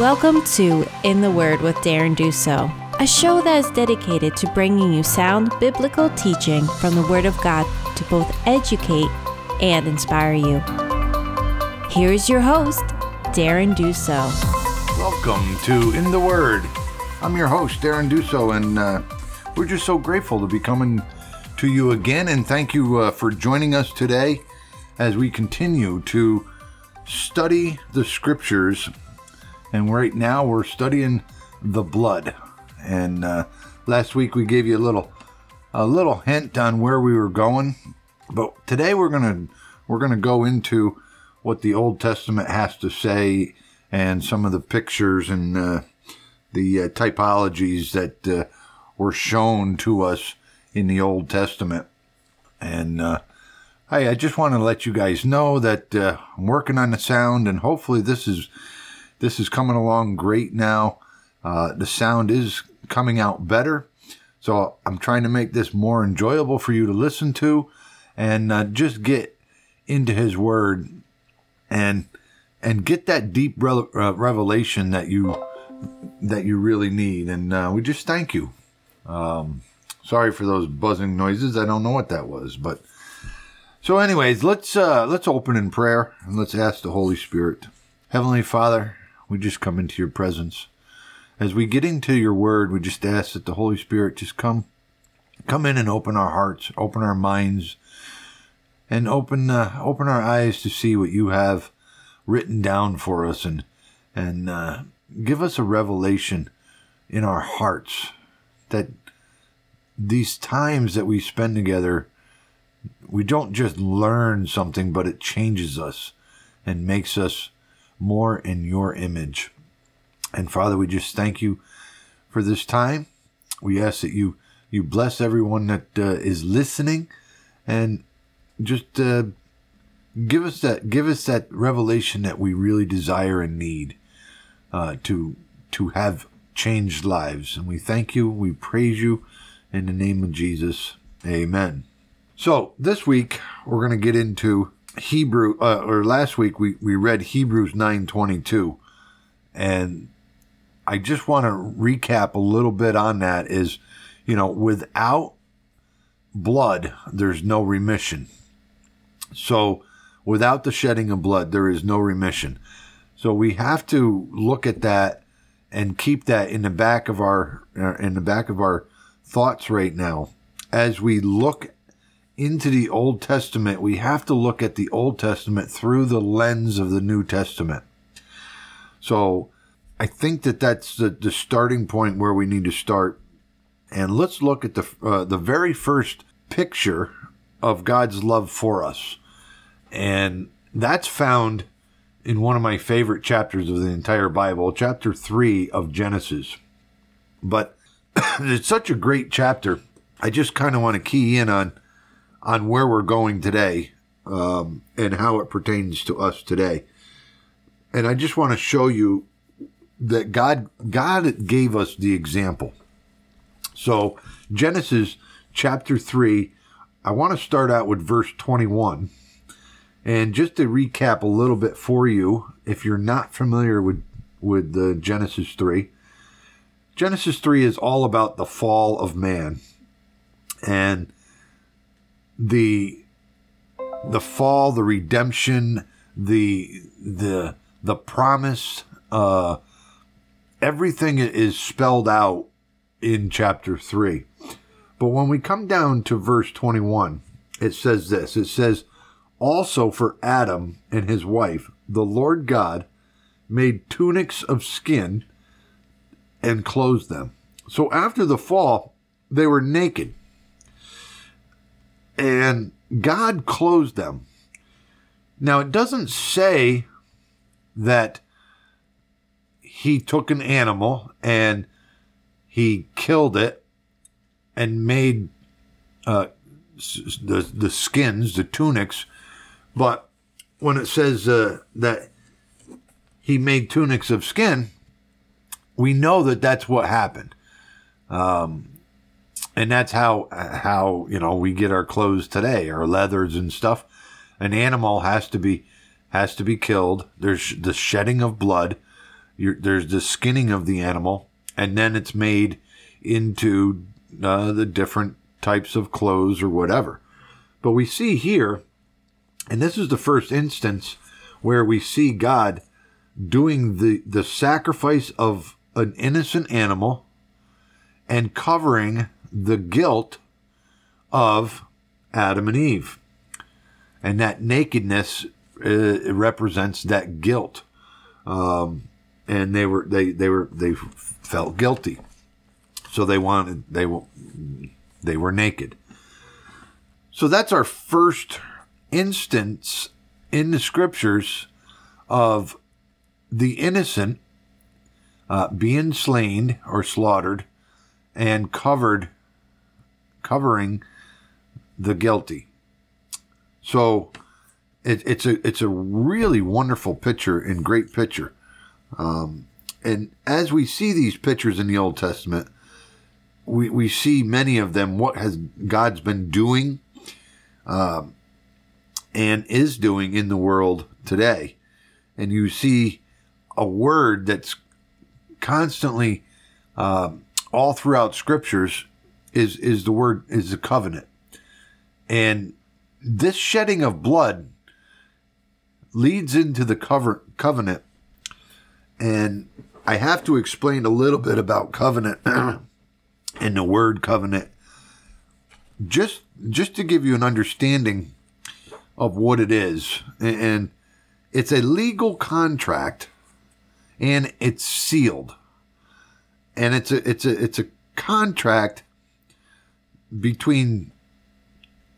Welcome to In the Word with Darren Dusso, a show that is dedicated to bringing you sound biblical teaching from the Word of God to both educate and inspire you. Here is your host, Darren Dusso. Welcome to In the Word. I'm your host, Darren Dusso, and we're just so grateful to be coming to you again, and thank you for joining us today as we continue to study the Scriptures. And right now we're studying the blood. And last week we gave you a little hint on where we were going. But today we're gonna go into what the Old Testament has to say and some of the pictures and the typologies that were shown to us in the Old Testament. And I just want to let you guys know that I'm working on the sound, and hopefully this is coming along great now. The sound is coming out better. So I'm trying to make this more enjoyable for you to listen to and just get into his word and get that deep revelation that you really need. And we just thank you. Sorry for those buzzing noises. I don't know what that was. But so anyways, let's open in prayer and let's ask the Holy Spirit. Heavenly Father, we just come into your presence. As we get into your word, we just ask that the Holy Spirit just come in and open our hearts, open our minds, and open our eyes to see what you have written down for us, and give us a revelation in our hearts that these times that we spend together, we don't just learn something, but it changes us and makes us more in your image. And Father, we just thank you for this time. We ask that you bless everyone that is listening, and just give us that revelation that we really desire and need to have changed lives. And we thank you, we praise you in the name of Jesus. Amen. So this week we're going to get into Hebrew, or last week we read Hebrews 9:22, and I just want to recap a little bit on that. Is, you know, without blood, there's no remission. So without the shedding of blood, there is no remission. So we have to look at that and keep that in the back of our thoughts right now. As we look into the Old Testament, we have to look at the Old Testament through the lens of the New Testament. So I think that's the starting point where we need to start. And let's look at the very first picture of God's love for us. And that's found in one of my favorite chapters of the entire Bible, chapter 3 of Genesis. But it's such a great chapter. I just kind of want to key in on where we're going today, and how it pertains to us today. And I just want to show you that God gave us the example. So Genesis chapter 3, I want to start out with verse 21. And just to recap a little bit for you, if you're not familiar with the Genesis 3, Genesis 3 is all about the fall of man. And the fall, the redemption, the promise, everything is spelled out in chapter 3. But when we come down to verse 21, it says this. It says, "Also for Adam and his wife, the Lord God made tunics of skin and clothed them." So after the fall, they were naked, and God clothed them. Now, it doesn't say that he took an animal and he killed it and made the skins, the tunics. But when it says that he made tunics of skin, we know that that's what happened. And that's how you know, we get our clothes today, our leathers and stuff. An animal has to be killed. There's the shedding of blood, There's the skinning of the animal, and then it's made into the different types of clothes or whatever. But we see here, and this is the first instance where we see God doing the sacrifice of an innocent animal and covering the guilt of Adam and Eve. And that nakedness represents that guilt. And they felt guilty. So they were naked. So that's our first instance in the scriptures of the innocent being slain or slaughtered and covering the guilty. So it's a really wonderful picture and great picture. And as we see these pictures in the Old Testament, we see many of them, what has God's been doing and is doing in the world today. And you see a word that's constantly all throughout scriptures is the word, is the covenant. And this shedding of blood leads into the covenant. And I have to explain a little bit about covenant and the word covenant, just to give you an understanding of what it is. And it's a legal contract, and it's sealed. And it's a contract between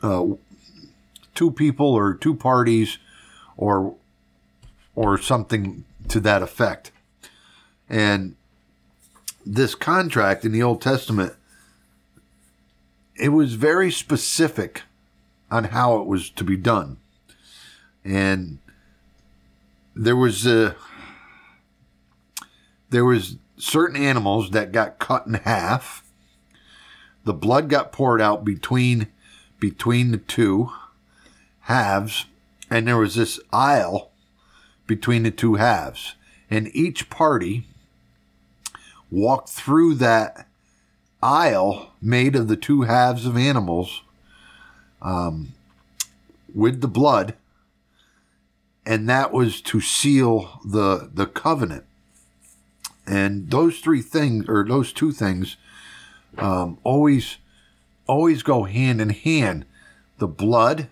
two people or two parties or something to that effect. And this contract in the Old Testament, it was very specific on how it was to be done. And there was certain animals that got cut in half. The blood got poured out between the two halves, and there was this aisle between the two halves, and each party walked through that aisle made of the two halves of animals with the blood, and that was to seal the covenant. And those two things always go hand in hand, the blood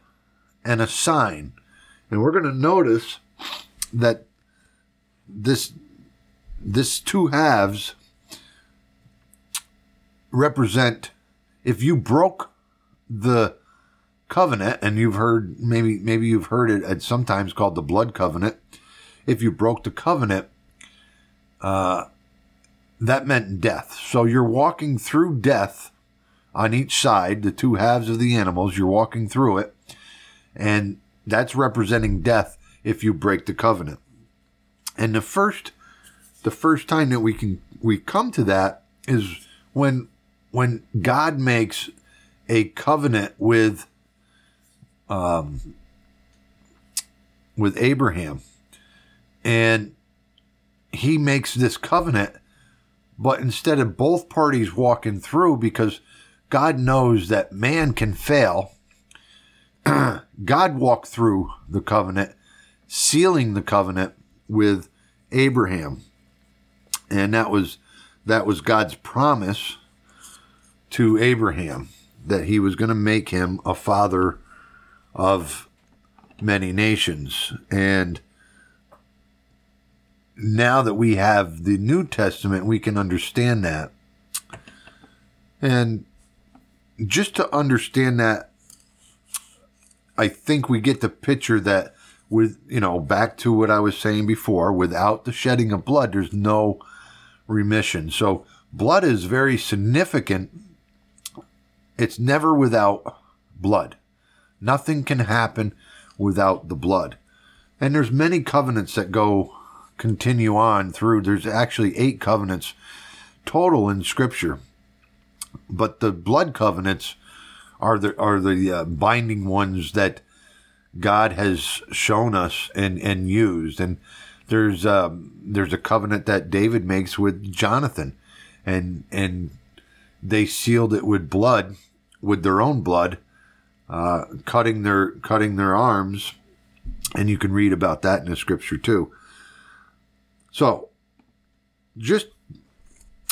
and a sign. And we're going to notice that this two halves represent, if you broke the covenant, and you've heard, maybe you've heard it, it's sometimes called the blood covenant. If you broke the covenant, that meant death. So you're walking through death on each side, the two halves of the animals, you're walking through it, and that's representing death if you break the covenant. And the first time that we come to that is when God makes a covenant with Abraham, and he makes this covenant, but instead of both parties walking through, because God knows that man can fail, God walked through the covenant, sealing the covenant with Abraham. And that was God's promise to Abraham, that he was going to make him a father of many nations. And now that we have the New Testament, we can understand that. And just to understand that, I think we get the picture that, with, back to what I was saying before, without the shedding of blood, there's no remission. So blood is very significant. It's never without blood. Nothing can happen without the blood. And there's many covenants that continue on through. There's actually 8 covenants total in Scripture. But the blood covenants are the binding ones that God has shown us and used. And There's a covenant that David makes with Jonathan, and they sealed it with blood, with their own blood, cutting their arms, and you can read about that in the scripture too. So, just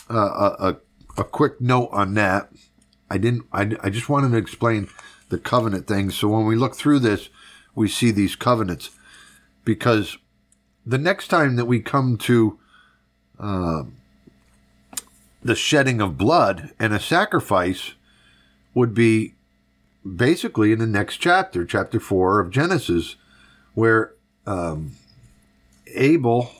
a quick note on that. I just wanted to explain the covenant thing. So when we look through this, we see these covenants, because the next time that we come to the shedding of blood and a sacrifice would be basically in the next chapter, chapter 4 of Genesis, where Abel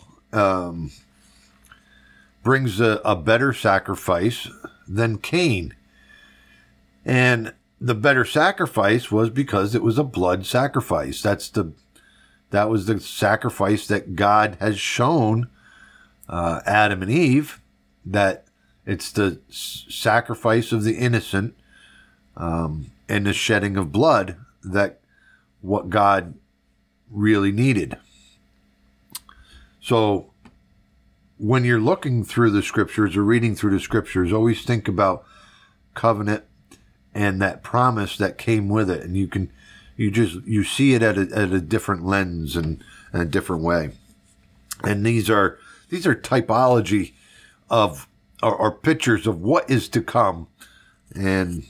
brings a better sacrifice than Cain. And the better sacrifice was because it was a blood sacrifice. That was the sacrifice that God has shown Adam and Eve, that it's the sacrifice of the innocent and the shedding of blood, that what God really needed. So when you're looking through the scriptures or reading through the scriptures, always think about covenant and that promise that came with it, and you see it at a different lens and a different way. And these are typology of or pictures of what is to come. And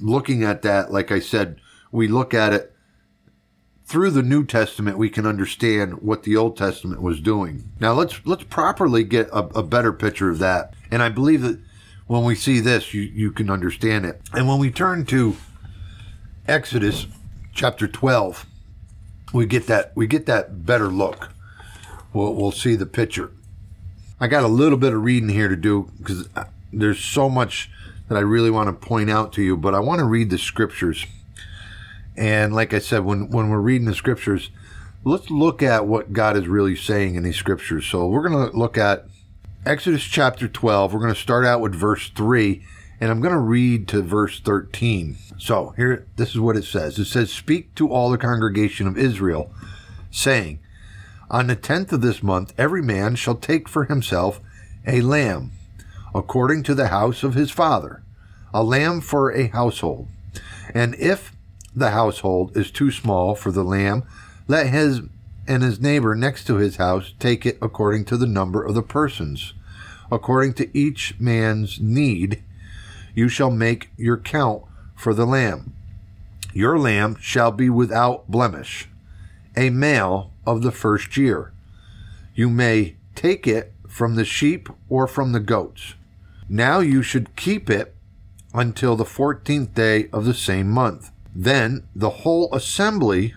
looking at that, like I said, we look at it through the New Testament, we can understand what the Old Testament was doing. Now let's properly get a better picture of that. And I believe that when we see this, you can understand it. And when we turn to Exodus chapter 12, we get that better look. We'll see the picture. I got a little bit of reading here to do because there's so much that I really want to point out to you, but I want to read the scriptures. And like I said, when we're reading the scriptures, let's look at what God is really saying in these scriptures. So we're going to look at Exodus chapter 12. We're going to start out with verse 3, and I'm going to read to verse 13. So here, this is what it says. It says, "Speak to all the congregation of Israel, saying, on the 10th of this month, every man shall take for himself a lamb, according to the house of his father, a lamb for a household. And if the household is too small for the lamb, let his and his neighbor next to his house take it according to the number of the persons. According to each man's need, you shall make your count for the lamb. Your lamb shall be without blemish, a male of the first year. You may take it from the sheep or from the goats. Now you should keep it until the 14th day of the same month. Then the whole assembly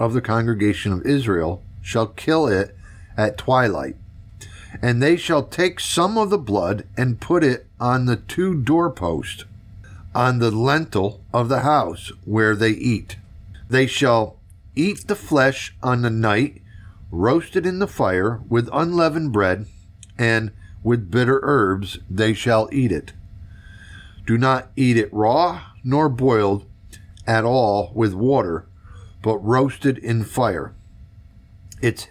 of the congregation of Israel shall kill it at twilight, and they shall take some of the blood and put it on the two doorposts, on the lintel of the house where they eat. They shall eat the flesh on the night, roasted in the fire with unleavened bread, and with bitter herbs they shall eat it. Do not eat it raw nor boiled at all with water, but roasted in fire, its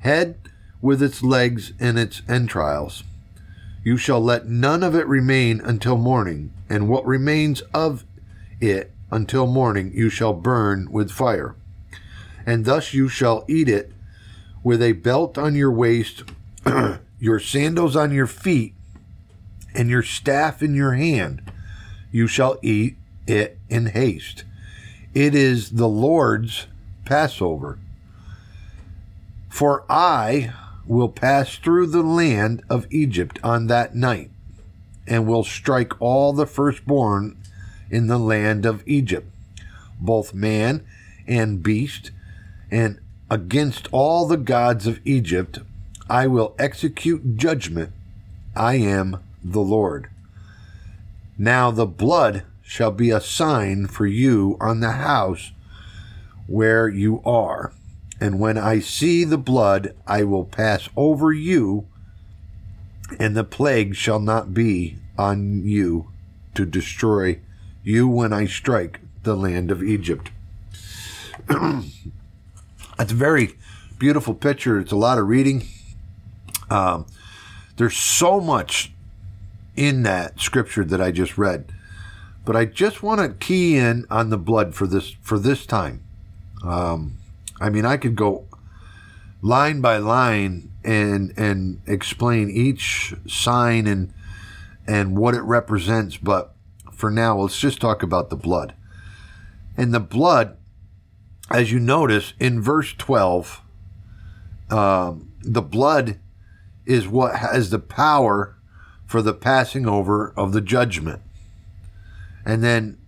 head with its legs and its entrails. You shall let none of it remain until morning, and what remains of it until morning you shall burn with fire. And thus you shall eat it, with a belt on your waist, your sandals on your feet, and your staff in your hand. You shall eat it in haste. It is the Lord's Passover. For I will pass through the land of Egypt on that night, and will strike all the firstborn in the land of Egypt, both man and beast, and against all the gods of Egypt I will execute judgment. I am the Lord. Now the blood shall be a sign for you on the house where you are. And when I see the blood, I will pass over you, and the plague shall not be on you to destroy you when I strike the land of Egypt." That's very beautiful picture. It's a lot of reading. There's so much in that scripture that I just read, but I just want to key in on the blood for this time. I mean, I could go line by line and explain each sign and what it represents, but for now, let's just talk about the blood. And the blood, as you notice in verse 12, the blood is what has the power for the passing over of the judgment. And then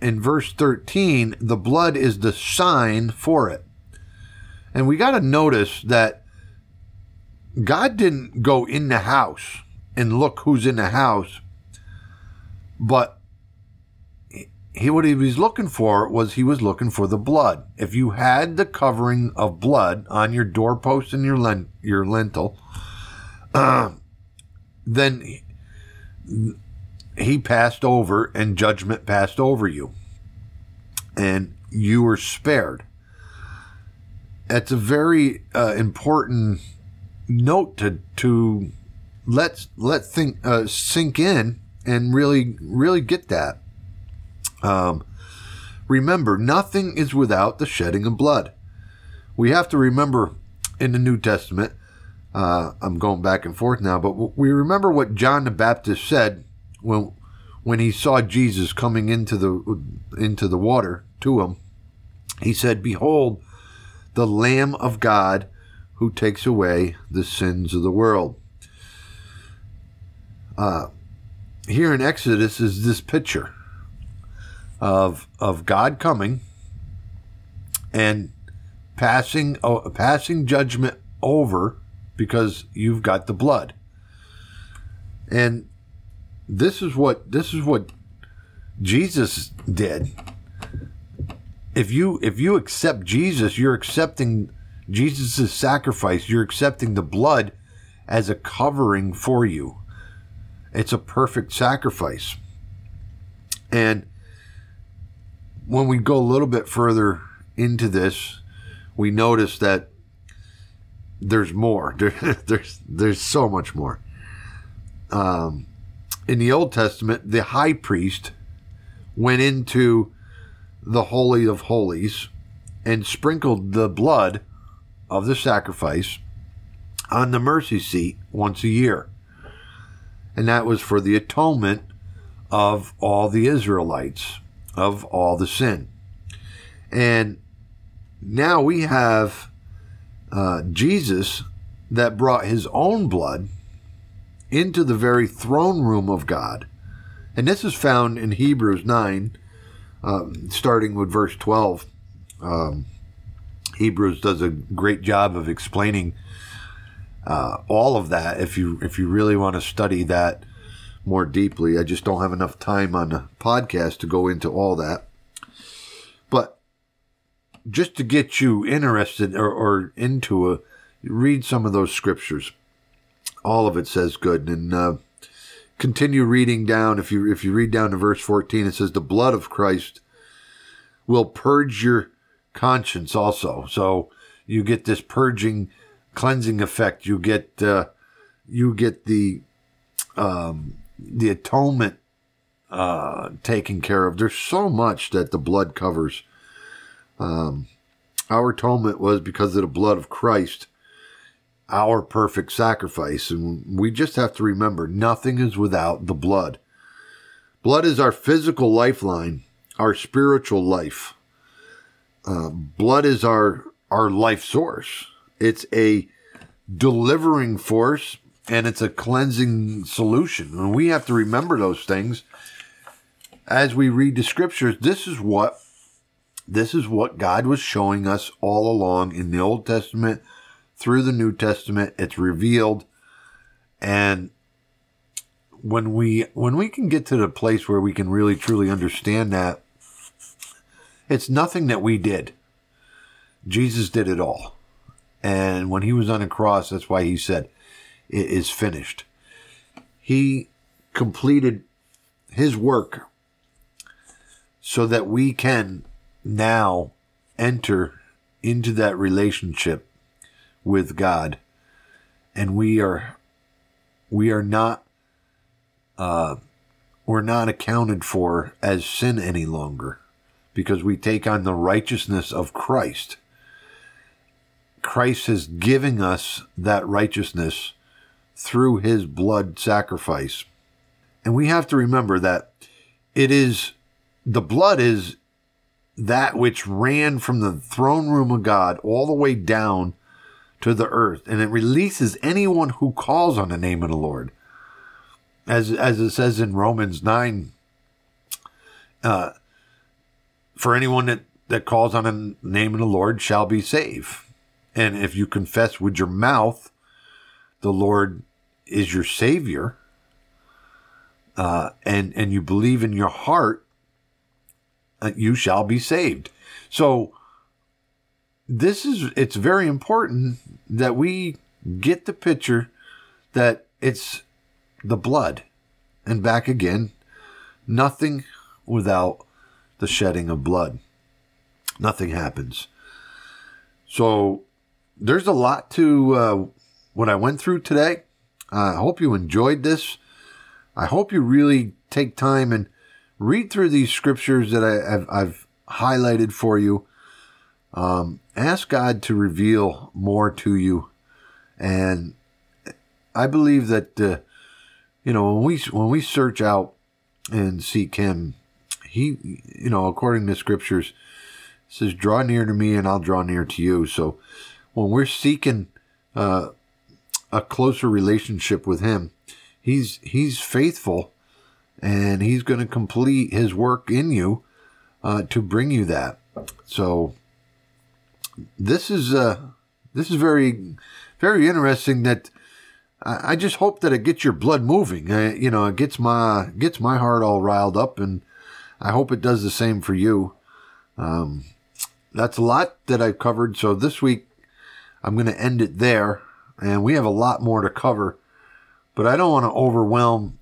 in verse 13, the blood is the sign for it. And we got to notice that God didn't go in the house and look who's in the house, but he was looking for the blood. If you had the covering of blood on your doorpost and your lintel, then he passed over and judgment passed over you, and you were spared. That's a very important note to sink in and really, really get that. Remember, nothing is without the shedding of blood. We have to remember in the New Testament, I'm going back and forth now, but we remember what John the Baptist said when he saw Jesus coming into the water to him. He said, "Behold, the Lamb of God who takes away the sins of the world." Here in Exodus is this picture of God coming and passing judgment over because you've got the blood. And this is what Jesus did. If you accept Jesus, you're accepting Jesus' sacrifice. You're accepting the blood as a covering for you. It's a perfect sacrifice. And when we go a little bit further into this, we notice that there's more. There's so much more. In the Old Testament, the high priest went into the Holy of Holies and sprinkled the blood of the sacrifice on the mercy seat once a year. And that was for the atonement of all the Israelites, of all the sin. And now we have Jesus that brought his own blood into the very throne room of God. And this is found in Hebrews 9, starting with verse 12. Hebrews does a great job of explaining all of that if you really want to study that more deeply. I just don't have enough time on the podcast to go into all that. But just to get you interested or into read some of those scriptures. All of it says good. And continue reading down. If you read down to verse 14, it says, "The blood of Christ will purge your conscience also." So you get this purging, cleansing effect. You get the atonement taken care of. There's so much that the blood covers. Our atonement was because of the blood of Christ, our perfect sacrifice. And we just have to remember, nothing is without the blood. Blood is our physical lifeline, our spiritual life. Blood is our life source. It's a delivering force, and it's a cleansing solution. And we have to remember those things as we read the scriptures. This is what God was showing us all along in the Old Testament through the New Testament. It's revealed. And when we can get to the place where we can really truly understand that, it's nothing that we did. Jesus did it all. And when he was on the cross, that's why he said, "It is finished." He completed his work so that we can now enter into that relationship with God, and we are not we're not accounted for as sin any longer, because we take on the righteousness of Christ. Christ is giving us that righteousness through his blood sacrifice. And we have to remember that it is, the blood is that which ran from the throne room of God all the way down to the earth, and it releases anyone who calls on the name of the Lord. As it says in Romans 9, for anyone that calls on the name of the Lord shall be saved. And if you confess with your mouth the Lord is your Savior, and you believe in your heart, you shall be saved. So it's very important that we get the picture that it's the blood, and back again, nothing without the shedding of blood. Nothing happens. So there's a lot to what I went through today. I hope you enjoyed this. I hope you really take time and read through these scriptures that I've highlighted for you. Ask God to reveal more to you. And I believe that, when we search out and seek him, he, according to scriptures, says, draw near to me and I'll draw near to you. So when we're seeking a closer relationship with him, he's faithful, and he's going to complete his work in you to bring you that. So this is very, very interesting. That I just hope that it gets your blood moving. It gets my heart all riled up, and I hope it does the same for you. That's a lot that I've covered. So this week, I'm going to end it there, and we have a lot more to cover, but I don't want to overwhelm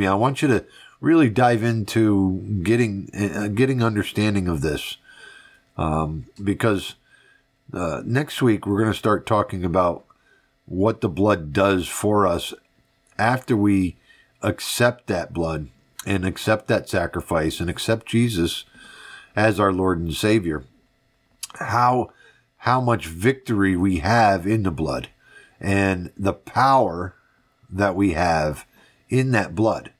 you. I want you to really dive into getting understanding of this, because next week we're going to start talking about what the blood does for us after we accept that blood and accept that sacrifice and accept Jesus as our Lord and Savior. How much victory we have in the blood and the power that we have in that blood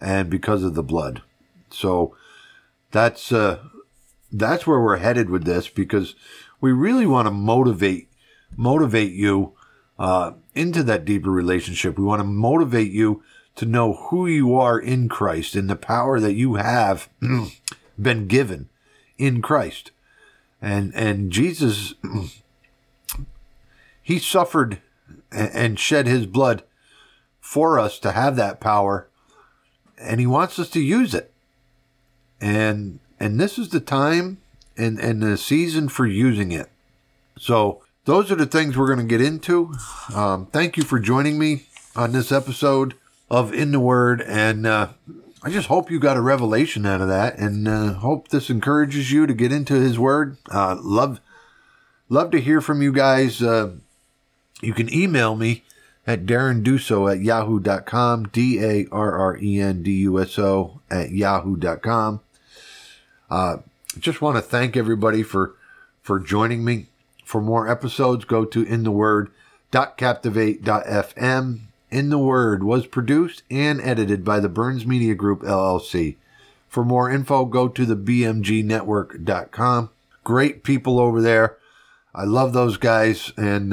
and because of the blood. So that's where we're headed with this, because we really want to motivate you into that deeper relationship. We want to motivate you to know who you are in Christ and the power that you have been given in Christ. And Jesus, he suffered and shed his blood for us to have that power, and he wants us to use it. And this is the time and the season for using it. So those are the things we're going to get into. Thank you for joining me on this episode of In the Word, and I just hope you got a revelation out of that, and hope this encourages you to get into his word. Love to hear from you guys. You can email me at darrendusso@yahoo.com, darrendusso@yahoo.com. Just want to thank everybody for joining me. For more episodes, go to intheword.captivate.fm. In the Word was produced and edited by the Burns Media Group, LLC. For more info, go to the bmgnetwork.com. Great people over there. I love those guys, and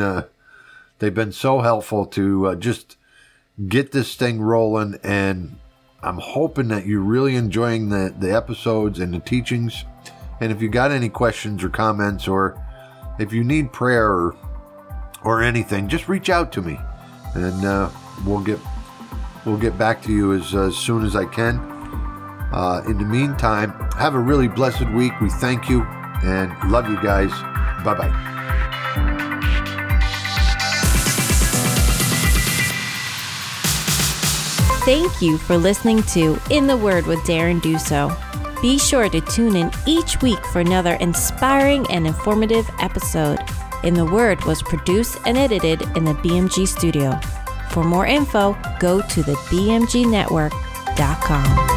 they've been so helpful to just get this thing rolling, and I'm hoping that you're really enjoying the episodes and the teachings. And if you got any questions or comments, or if you need prayer or anything, just reach out to me. And we'll get back to you as soon as I can. In the meantime, have a really blessed week. We thank you and love you guys. Bye-bye. Thank you for listening to In the Word with Darren Dusso. Be sure to tune in each week for another inspiring and informative episode. In the Word was produced and edited in the BMG studio. For more info, go to thebmgnetwork.com.